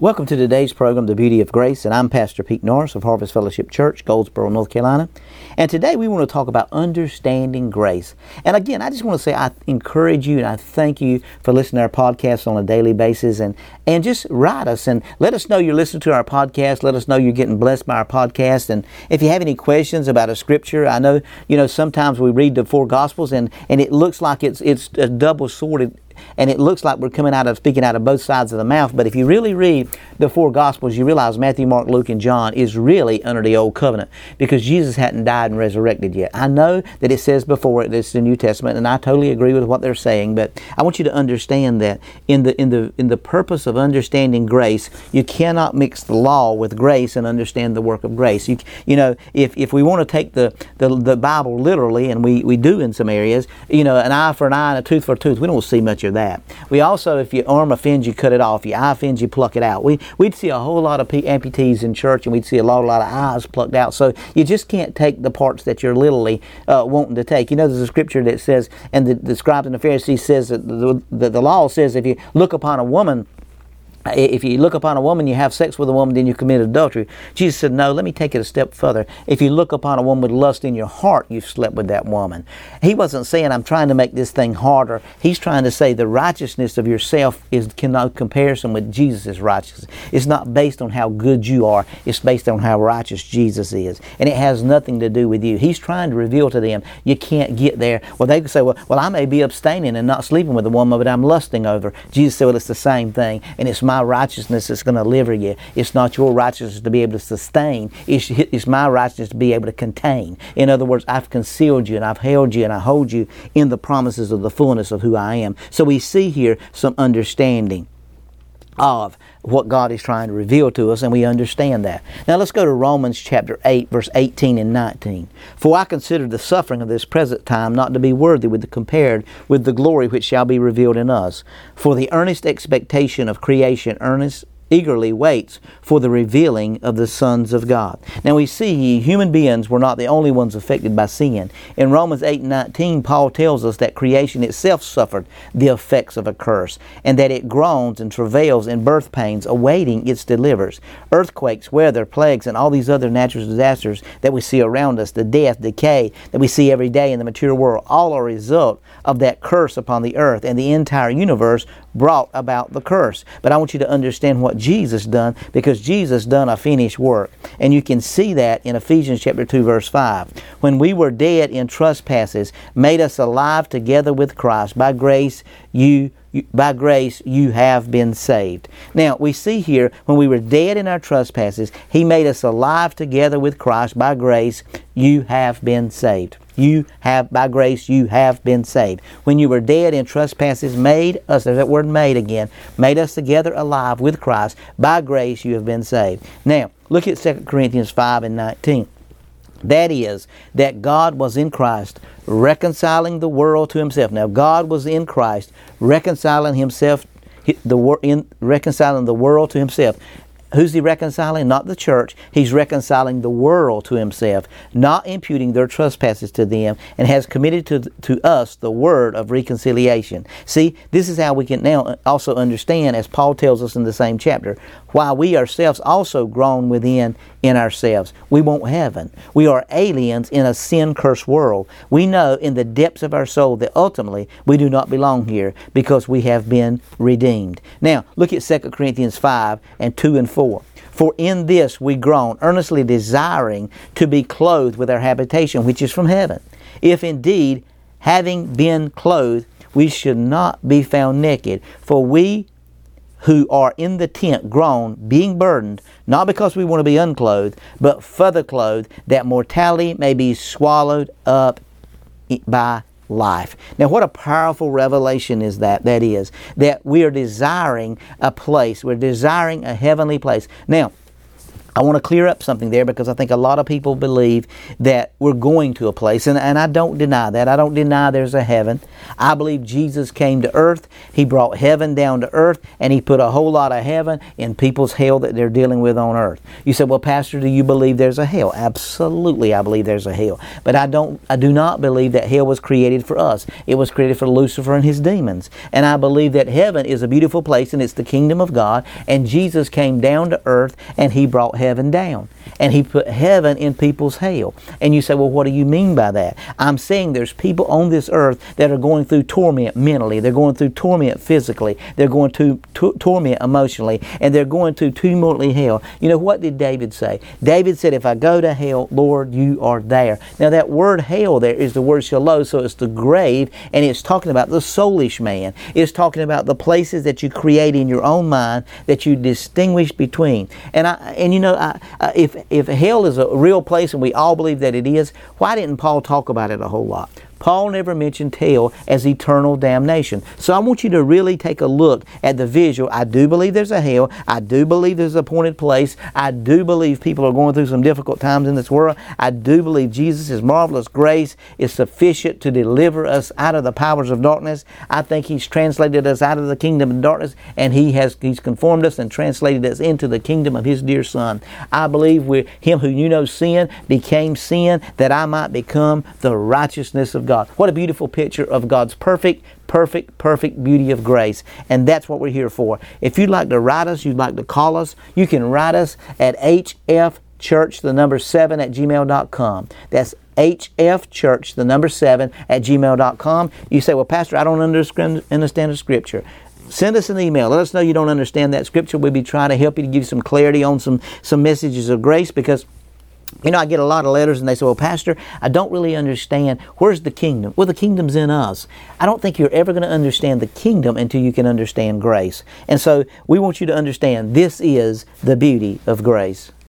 Welcome to today's program, The Beauty of Grace, and I'm Pastor Pete Norris of Harvest Fellowship Church, Goldsboro, North Carolina. And today we want to talk about understanding grace. And again, I just want to say I encourage you and I thank you for listening to our podcast on a daily basis. And just write us and let us know you're listening to our podcast. Let us know you're getting blessed by our podcast. And if you have any questions about a scripture, I know, sometimes we read the four Gospels and it looks like it's a double-sworded. And it looks like we're speaking out of both sides of the mouth. But if you really read the four Gospels, you realize Matthew, Mark, Luke, and John is really under the old covenant because Jesus hadn't died and resurrected yet. I know that it says before it, it's the New Testament, and I totally agree with what they're saying. But I want you to understand that in the purpose of understanding grace, you cannot mix the law with grace and understand the work of grace. If we want to take the Bible literally, and we do in some areas, an eye for an eye and a tooth for a tooth, we don't see much of that. We also, if your arm offends you, cut it off. Your eye offends you, pluck it out. We'd see a whole lot of amputees in church, and we'd see a lot of eyes plucked out. So you just can't take the parts that you're literally wanting to take. There's a scripture that says, and the scribe and the Pharisee says that the law says if you look upon a woman, you have sex with a woman, then you commit adultery. Jesus said, no, let me take it a step further. If you look upon a woman with lust in your heart, you've slept with that woman. He wasn't saying, I'm trying to make this thing harder. He's trying to say the righteousness of yourself cannot comparison with Jesus' righteousness. It's not based on how good you are. It's based on how righteous Jesus is. And it has nothing to do with you. He's trying to reveal to them, you can't get there. Well, they could say, well, I may be abstaining and not sleeping with a woman, but I'm lusting over. Jesus said, well, it's the same thing. And it's my righteousness that's going to deliver you. It's not your righteousness to be able to sustain. It's my righteousness to be able to contain. In other words, I've concealed you and I've held you and I hold you in the promises of the fullness of who I am. So we see here some understanding of what God is trying to reveal to us, and we understand that. Now let's go to Romans chapter 8, verse 18 and 19. For I consider the suffering of this present time not to be worthy compared with the glory which shall be revealed in us. For the earnest expectation of creation eagerly waits for the revealing of the sons of God. Now we see human beings were not the only ones affected by sin. In Romans 8 and 19, Paul tells us that creation itself suffered the effects of a curse, and that it groans and travails in birth pains, awaiting its deliverance. Earthquakes, weather, plagues, and all these other natural disasters that we see around us, the death, decay that we see every day in the material world, all are a result of that curse upon the earth, and the entire universe brought about the curse. But I want you to understand what Jesus done, because Jesus done a finished work. And you can see that in Ephesians chapter 2 verse 5. When we were dead in trespasses, made us alive together with Christ. By grace you have been saved. Now we see here, when we were dead in our trespasses, He made us alive together with Christ. By grace you have been saved. By grace, you have been saved. When you were dead in trespasses, made us together alive with Christ. By grace, you have been saved. Now, look at 2 Corinthians 5 and 19. That is, that God was in Christ reconciling the world to Himself. Now, God was in Christ reconciling the world to Himself. Who's He reconciling? Not the church. He's reconciling the world to Himself, not imputing their trespasses to them, and has committed to us the word of reconciliation. See, this is how we can now also understand, as Paul tells us in the same chapter, why we ourselves also groan within in ourselves. We want heaven. We are aliens in a sin-cursed world. We know in the depths of our soul that ultimately we do not belong here, because we have been redeemed. Now, look at 2 Corinthians 5 and 2 and 4. For in this we groan, earnestly desiring to be clothed with our habitation, which is from heaven. If indeed, having been clothed, we should not be found naked. For we who are in the tent groan, being burdened, not because we want to be unclothed, but further clothed, that mortality may be swallowed up by life. Now, what a powerful revelation is that. That is, that we are desiring a place. We're desiring a heavenly place. Now, I want to clear up something there, because I think a lot of people believe that we're going to a place, and I don't deny that. I don't deny there's a heaven. I believe Jesus came to earth. He brought heaven down to earth, and He put a whole lot of heaven in people's hell that they're dealing with on earth. You said, well, Pastor, do you believe there's a hell? Absolutely, I believe there's a hell. But I do not believe that hell was created for us. It was created for Lucifer and his demons. And I believe that heaven is a beautiful place, and it's the kingdom of God, and Jesus came down to earth, and He brought heaven down. And He put heaven in people's hell. And you say, well, what do you mean by that? I'm saying there's people on this earth that are going through torment mentally. They're going through torment physically. They're going through torment emotionally. And they're going through tumultuary hell. You know, what did David say? David said, if I go to hell, Lord, You are there. Now that word hell there is the word shalom, so it's the grave, and it's talking about the soulish man. It's talking about the places that you create in your own mind that you distinguish between. If hell is a real place, and we all believe that it is, why didn't Paul talk about it a whole lot? Paul never mentioned hell as eternal damnation. So I want you to really take a look at the visual. I do believe there's a hell. I do believe there's an appointed place. I do believe people are going through some difficult times in this world. I do believe Jesus' marvelous grace is sufficient to deliver us out of the powers of darkness. I think He's translated us out of the kingdom of darkness, and He's conformed us and translated us into the kingdom of His dear Son. I believe Him who knew no sin became sin, that I might become the righteousness of God. What a beautiful picture of God's perfect beauty of grace. And that's what we're here for. If you'd like to write us, you'd like to call us, you can write us at hfchurch7@gmail.com. That's hfchurch7@gmail.com. You say, well, Pastor, I don't understand the Scripture. Send us an email. Let us know you don't understand that Scripture. We'll be trying to help you, to give you some clarity on some messages of grace, because you know, I get a lot of letters, and they say, well, Pastor, I don't really understand. Where's the kingdom? Well, the kingdom's in us. I don't think you're ever going to understand the kingdom until you can understand grace. And so we want you to understand this is the beauty of grace.